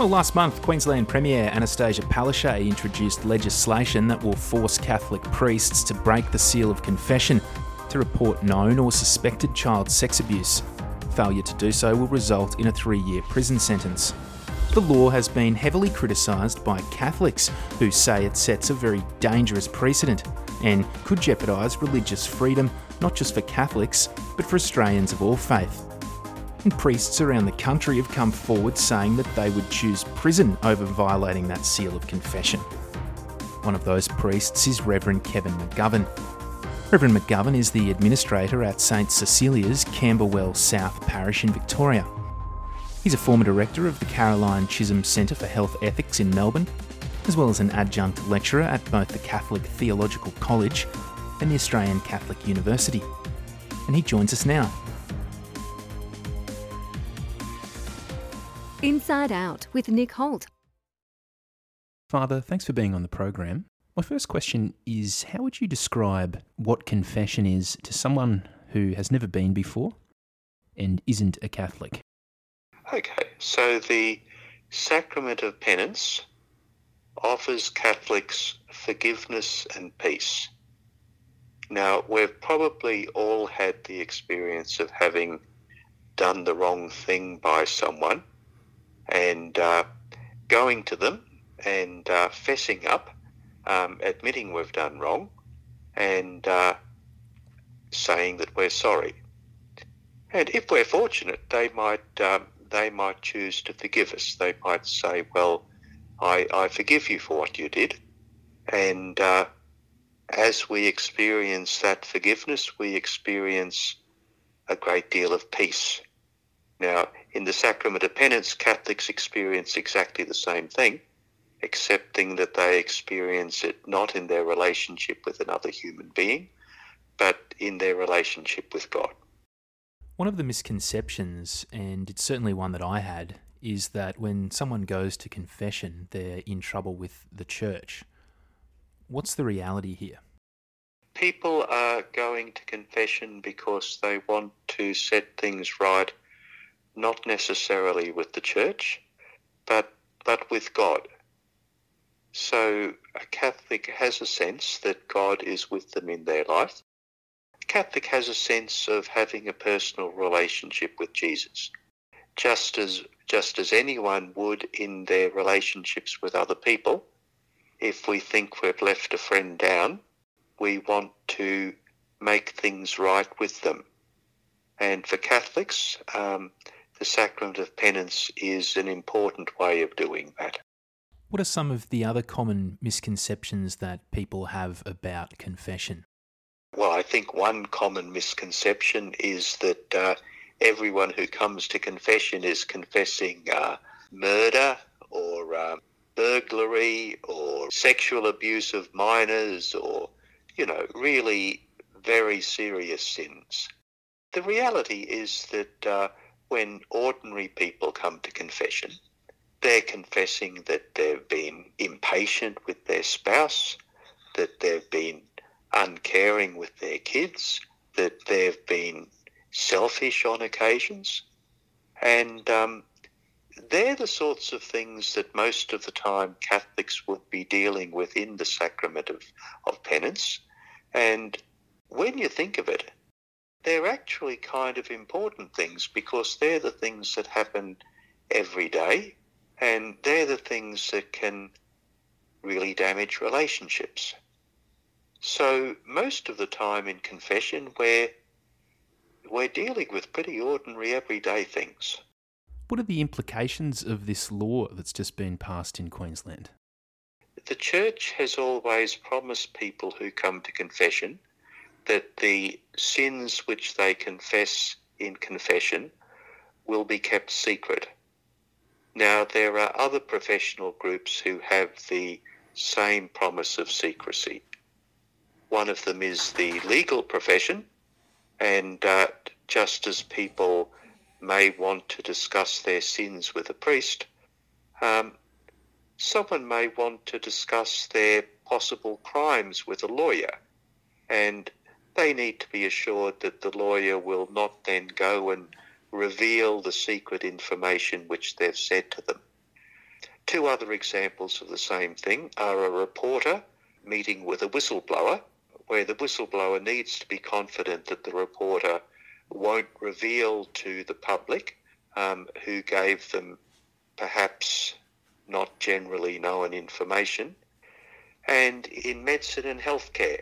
Well, last month, Queensland Premier Anastasia Palaszczuk introduced legislation that will force Catholic priests to break the seal of confession to report known or suspected child sex abuse. Failure to do so will result in a 3-year prison sentence. The law has been heavily criticised by Catholics, who say it sets a very dangerous precedent and could jeopardise religious freedom, not just for Catholics, but for Australians of all faith. And priests around the country have come forward saying that they would choose prison over violating that seal of confession. One of those priests is Reverend Kevin McGovern. Reverend McGovern is the administrator at St. Cecilia's Camberwell South Parish in Victoria. He's a former director of the Caroline Chisholm Centre for Health Ethics in Melbourne, as well as an adjunct lecturer at both the Catholic Theological College and the Australian Catholic University. And he joins us now. Inside Out with Nick Holt. Father, thanks for being on the program. My first question is, how would you describe what confession is to someone who has never been before and isn't a Catholic? Okay, so the sacrament of penance offers Catholics forgiveness and peace. Now, we've probably all had the experience of having done the wrong thing by someone and going to them and fessing up, admitting we've done wrong and saying that we're sorry. And if we're fortunate, they might choose to forgive us. They might say, well, I forgive you for what you did. And as we experience that forgiveness, we experience a great deal of peace. Now, in the sacrament of penance, Catholics experience exactly the same thing, accepting that they experience it not in their relationship with another human being, but in their relationship with God. One of the misconceptions, and it's certainly one that I had, is that when someone goes to confession, they're in trouble with the church. What's the reality here? People are going to confession because they want to set things right, not necessarily with the church, but with God. So a Catholic has a sense that God is with them in their life. Catholic has a sense of having a personal relationship with Jesus, just as anyone would in their relationships with other people. If we think we've left a friend down, we want to make things right with them. And for Catholics, the sacrament of penance is an important way of doing that. What are some of the other common misconceptions that people have about confession? Well, I think one common misconception is that everyone who comes to confession is confessing murder or burglary or sexual abuse of minors or, really very serious sins. The reality is that when ordinary people come to confession, they're confessing that they've been impatient with their spouse, that they've been uncaring with their kids, that they've been selfish on occasions, and they're the sorts of things that most of the time Catholics would be dealing with in the sacrament of penance. And when you think of it, they're actually kind of important things, because they're the things that happen every day, and they're the things that can really damage relationships. So most of the time in confession, we're dealing with pretty ordinary everyday things. What are the implications of this law that's just been passed in Queensland? The Church has always promised people who come to confession that the sins which they confess in confession will be kept secret. Now, there are other professional groups who have the same promise of secrecy. One of them is the legal profession, and just as people may want to discuss their sins with a priest, someone may want to discuss their possible crimes with a lawyer, and they need to be assured that the lawyer will not then go and reveal the secret information which they've said to them. Two other examples of the same thing are a reporter meeting with a whistleblower, where the whistleblower needs to be confident that the reporter won't reveal to the public who gave them perhaps not generally known information. And in medicine and healthcare,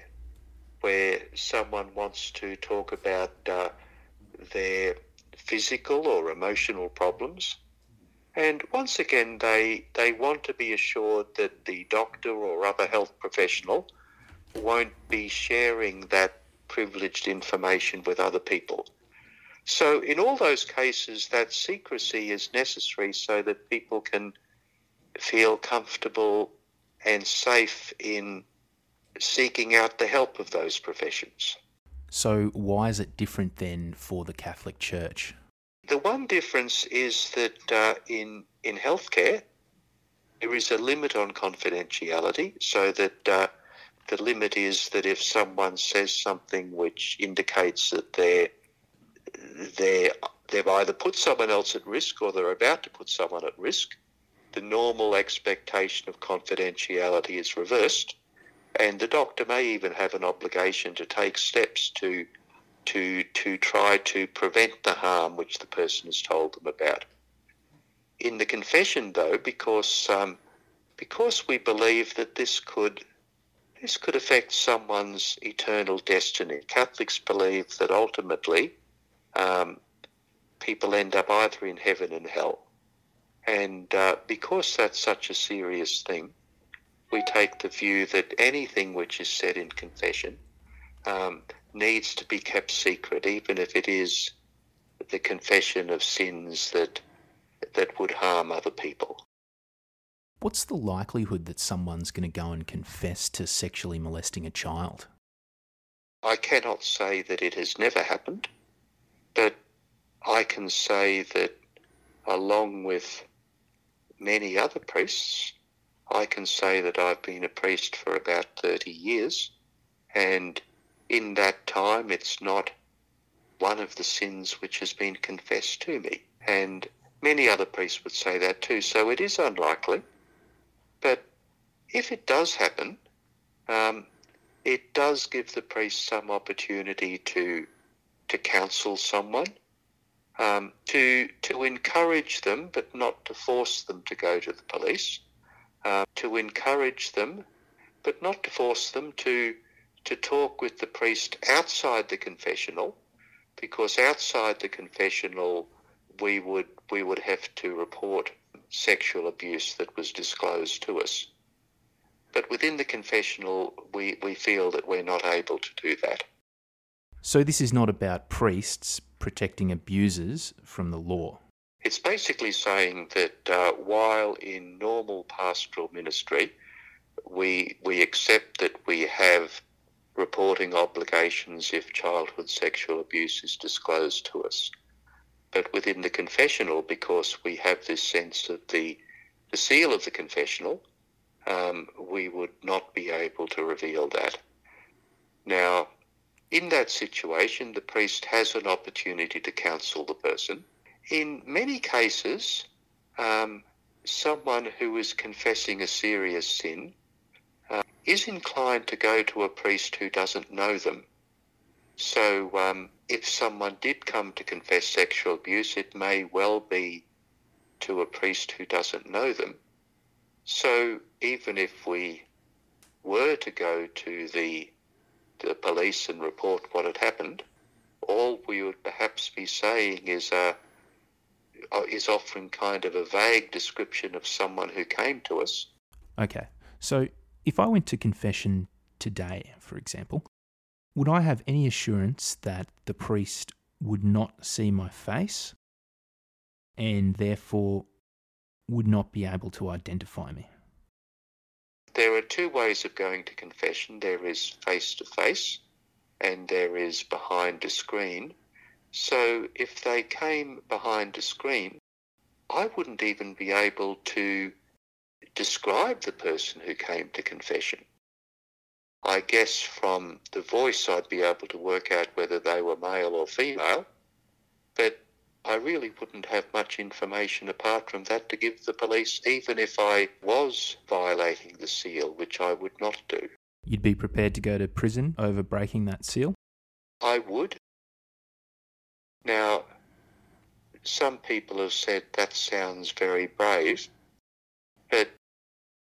where someone wants to talk about their physical or emotional problems. And once again, they want to be assured that the doctor or other health professional won't be sharing that privileged information with other people. So in all those cases, that secrecy is necessary so that people can feel comfortable and safe in seeking out the help of those professions. So why is it different then for the Catholic Church? The one difference is that in healthcare, there is a limit on confidentiality, so that the limit is that if someone says something which indicates that they've either put someone else at risk or they're about to put someone at risk, the normal expectation of confidentiality is reversed, and the doctor may even have an obligation to take steps to try to prevent the harm which the person has told them about. In the confession, though, because we believe that this could affect someone's eternal destiny. Catholics believe that ultimately people end up either in heaven and hell. And because that's such a serious thing, we take the view that anything which is said in confession needs to be kept secret, even if it is the confession of sins that would harm other people. What's the likelihood that someone's going to go and confess to sexually molesting a child? I cannot say that it has never happened, but I can say that along with many other priests, I can say that I've been a priest for about 30 years, and in that time it's not one of the sins which has been confessed to me. And many other priests would say that too, so it is unlikely. But if it does happen, it does give the priest some opportunity to counsel someone, to encourage them, but not to force them to go to the police, to encourage them, but not to force them to talk with the priest outside the confessional, because outside the confessional we would have to report sexual abuse that was disclosed to us. But within the confessional, we feel that we're not able to do that. So this is not about priests protecting abusers from the law. It's basically saying that while in normal pastoral ministry, we accept that we have reporting obligations if childhood sexual abuse is disclosed to us. But within the confessional, because we have this sense of the seal of the confessional, we would not be able to reveal that. Now, in that situation, the priest has an opportunity to counsel the person. In many cases, someone who is confessing a serious sin is inclined to go to a priest who doesn't know them. So if someone did come to confess sexual abuse, it may well be to a priest who doesn't know them. So even if we were to go to the police and report what had happened, all we would perhaps be saying is offering kind of a vague description of someone who came to us. Okay, so if I went to confession today, for example, would I have any assurance that the priest would not see my face and therefore would not be able to identify me? There are two ways of going to confession. There is face-to-face and there is behind a screen. So if they came behind a screen, I wouldn't even be able to describe the person who came to confession. I guess from the voice I'd be able to work out whether they were male or female, but I really wouldn't have much information apart from that to give the police, even if I was violating the seal, which I would not do. You'd be prepared to go to prison over breaking that seal? I would. Now, some people have said that sounds very brave, but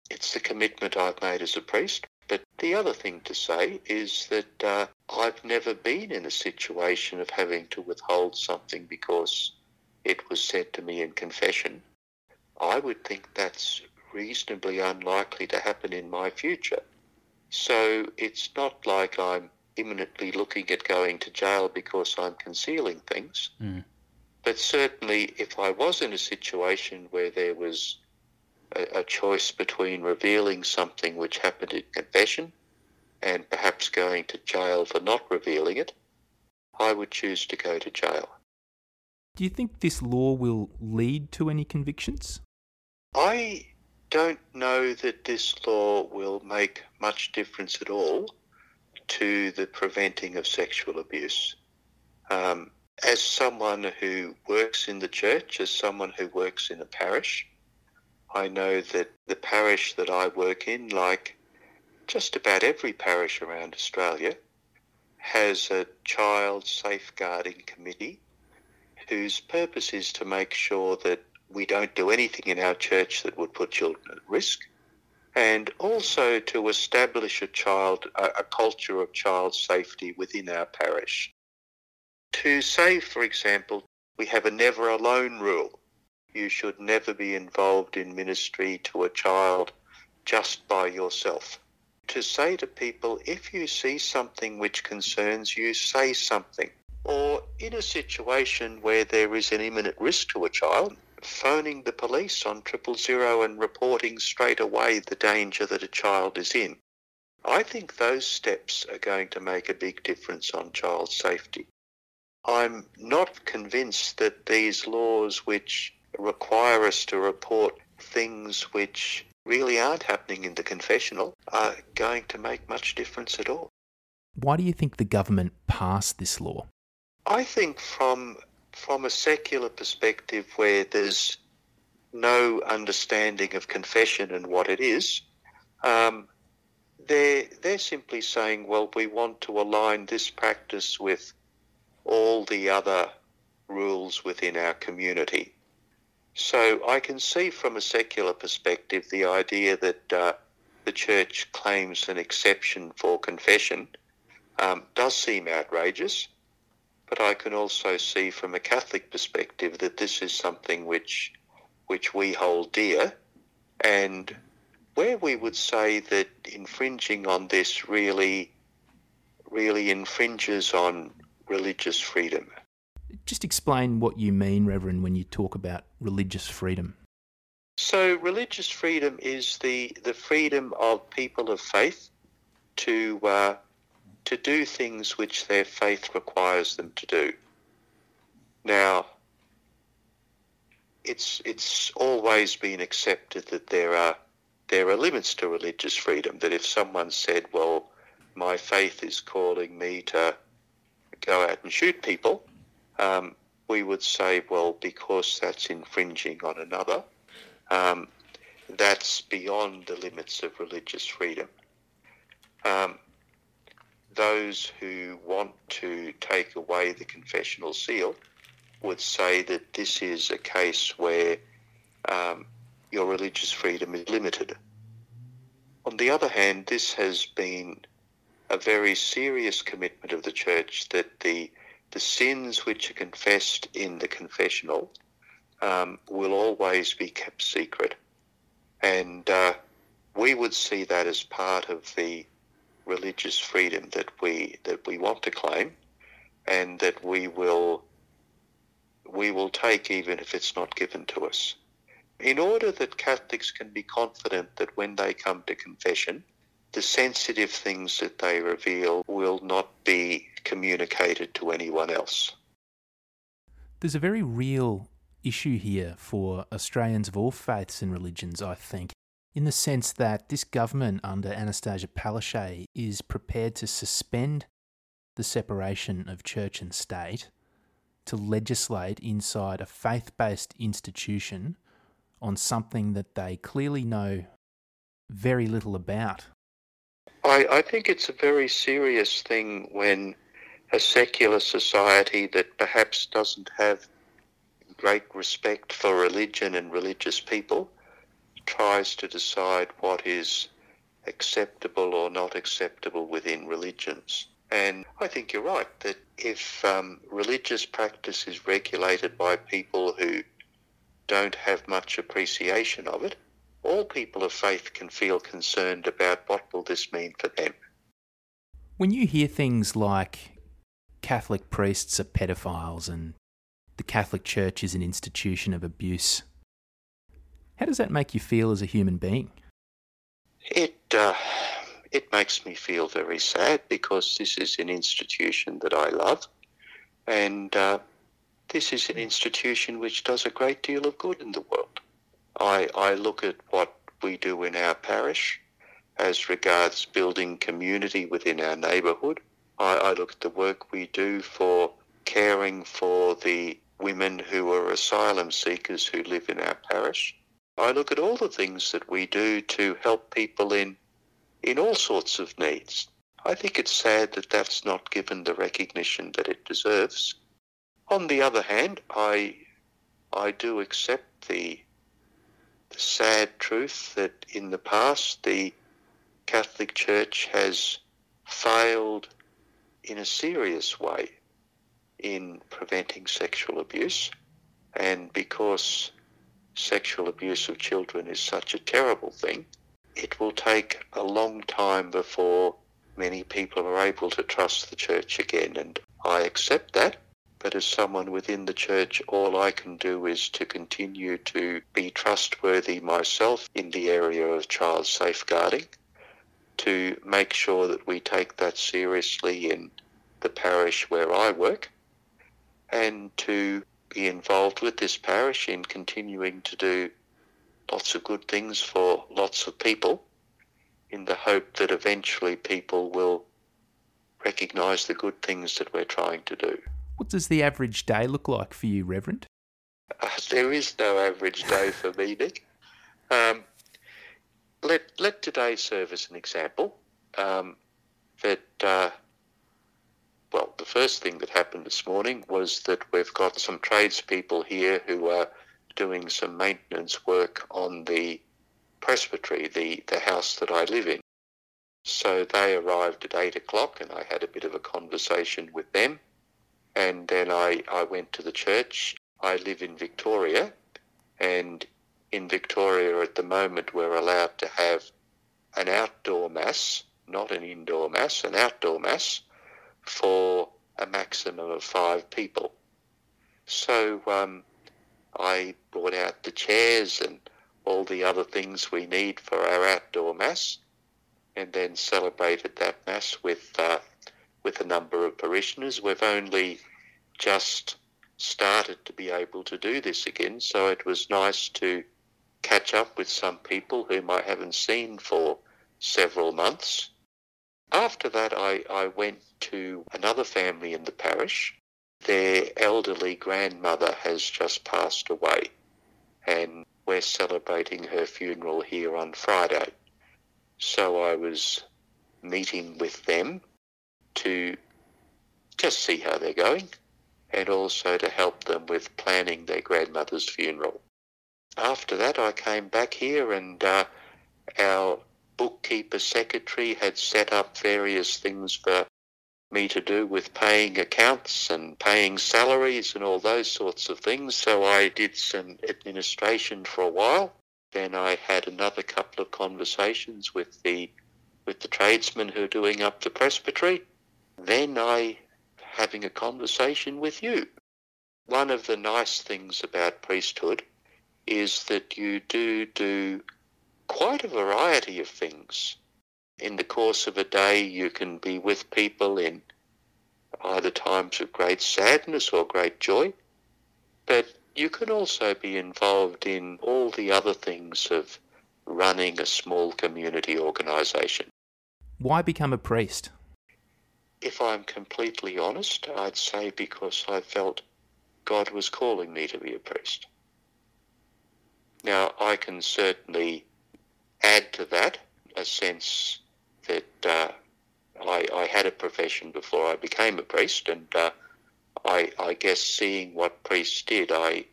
it's the commitment I've made as a priest. But the other thing to say is that I've never been in a situation of having to withhold something because it was said to me in confession. I would think that's reasonably unlikely to happen in my future. So it's not like I'm imminently looking at going to jail because I'm concealing things. Mm. But certainly if I was in a situation where there was a choice between revealing something which happened in confession and perhaps going to jail for not revealing it, I would choose to go to jail. Do you think this law will lead to any convictions? I don't know that this law will make much difference at all to the preventing of sexual abuse. As someone who works in the church, as someone who works in a parish, I know that the parish that I work in, like just about every parish around Australia, has a child safeguarding committee whose purpose is to make sure that we don't do anything in our church that would put children at risk, and also to establish a culture of child safety within our parish. To say, for example, we have a never alone rule. You should never be involved in ministry to a child just by yourself. To say to people, if you see something which concerns you, say something. Or in a situation where there is an imminent risk to a child, phoning the police on 000 and reporting straight away the danger that a child is in. I think those steps are going to make a big difference on child safety. I'm not convinced that these laws which require us to report things which really aren't happening in the confessional are going to make much difference at all. Why do you think the government passed this law? I think from a secular perspective where there's no understanding of confession and what it is, they're simply saying, well, we want to align this practice with all the other rules within our community. So I can see from a secular perspective the idea that the church claims an exception for confession does seem outrageous, but I can also see from a Catholic perspective that this is something which we hold dear, and where we would say that infringing on this really infringes on religious freedom. Just explain what you mean, Reverend, when you talk about religious freedom. So religious freedom is the freedom of people of faith to do things which their faith requires them to do. Now, it's always been accepted that there are limits to religious freedom, that if someone said, well, my faith is calling me to go out and shoot people, we would say, well, because that's infringing on another, that's beyond the limits of religious freedom. Those who want to take away the confessional seal would say that this is a case where your religious freedom is limited. On the other hand, this has been a very serious commitment of the church that the sins which are confessed in the confessional will always be kept secret. And we would see that as part of the religious freedom that we want to claim and that we will take even if it's not given to us. In order that Catholics can be confident that when they come to confession, the sensitive things that they reveal will not be communicated to anyone else. There's a very real issue here for Australians of all faiths and religions, I think, in the sense that this government under Anastasia Palaszczuk is prepared to suspend the separation of church and state to legislate inside a faith-based institution on something that they clearly know very little about? I think it's a very serious thing when a secular society that perhaps doesn't have great respect for religion and religious people tries to decide what is acceptable or not acceptable within religions. And I think you're right that if religious practice is regulated by people who don't have much appreciation of it, all people of faith can feel concerned about what will this mean for them. When you hear things like Catholic priests are pedophiles and the Catholic Church is an institution of abuse, how does that make you feel as a human being? It makes me feel very sad, because this is an institution that I love, and this is an institution which does a great deal of good in the world. I look at what we do in our parish as regards building community within our neighbourhood. I look at the work we do for caring for the women who are asylum seekers who live in our parish. I look at all the things that we do to help people in all sorts of needs. I think it's sad that that's not given the recognition that it deserves. On the other hand, I do accept the sad truth that in the past the Catholic Church has failed in a serious way in preventing sexual abuse, and because sexual abuse of children is such a terrible thing, it will take a long time before many people are able to trust the Church again, and I accept that. But as someone within the Church, all I can do is to continue to be trustworthy myself in the area of child safeguarding, to make sure that we take that seriously in the parish where I work, and to be involved with this parish in continuing to do lots of good things for lots of people, in the hope that eventually people will recognise the good things that we're trying to do. What does the average day look like for you, Reverend? There is no average day for me, Nick. Let today serve as an example. The first thing that happened this morning was that we've got some tradespeople here who are doing some maintenance work on the presbytery, the house that I live in. So they arrived at 8 o'clock, and I had a bit of a conversation with them. And then I went to the church. I live in Victoria, and in Victoria at the moment we're allowed to have an outdoor mass, not an indoor mass, an outdoor mass for a maximum of 5 people. So I brought out the chairs and all the other things we need for our outdoor mass, and then celebrated that mass with a number of parishioners. We've only just started to be able to do this again, so it was nice to catch up with some people whom I haven't seen for several months. After that, I went to another family in the parish. Their elderly grandmother has just passed away, and we're celebrating her funeral here on Friday. So I was meeting with them to just see how they're going, and also to help them with planning their grandmother's funeral. After that, I came back here, and our bookkeeper secretary had set up various things for me to do with paying accounts and paying salaries and all those sorts of things. So I did some administration for a while. Then I had another couple of conversations with the tradesmen who are doing up the presbytery. Then I having a conversation with you. One of the nice things about priesthood is that you do quite a variety of things. In the course of a day, you can be with people in either times of great sadness or great joy, but you can also be involved in all the other things of running a small community organisation. Why become a priest? If I'm completely honest, I'd say because I felt God was calling me to be a priest. Now, I can certainly add to that a sense that I had a profession before I became a priest, and I guess seeing what priests did, I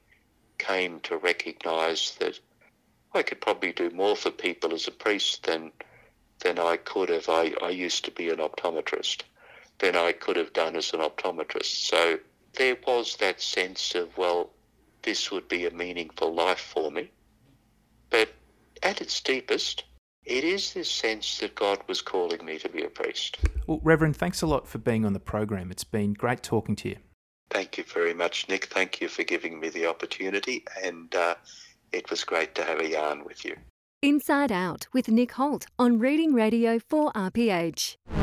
came to recognise that I could probably do more for people as a priest than I could have. I used to be an optometrist, than I could have done as an optometrist. So there was that sense of, well, this would be a meaningful life for me. But at its deepest, it is this sense that God was calling me to be a priest. Well, Reverend, thanks a lot for being on the program. It's been great talking to you. Thank you very much, Nick. Thank you for giving me the opportunity, and it was great to have a yarn with you. Inside Out with Nick Holt on Reading Radio 4RPH.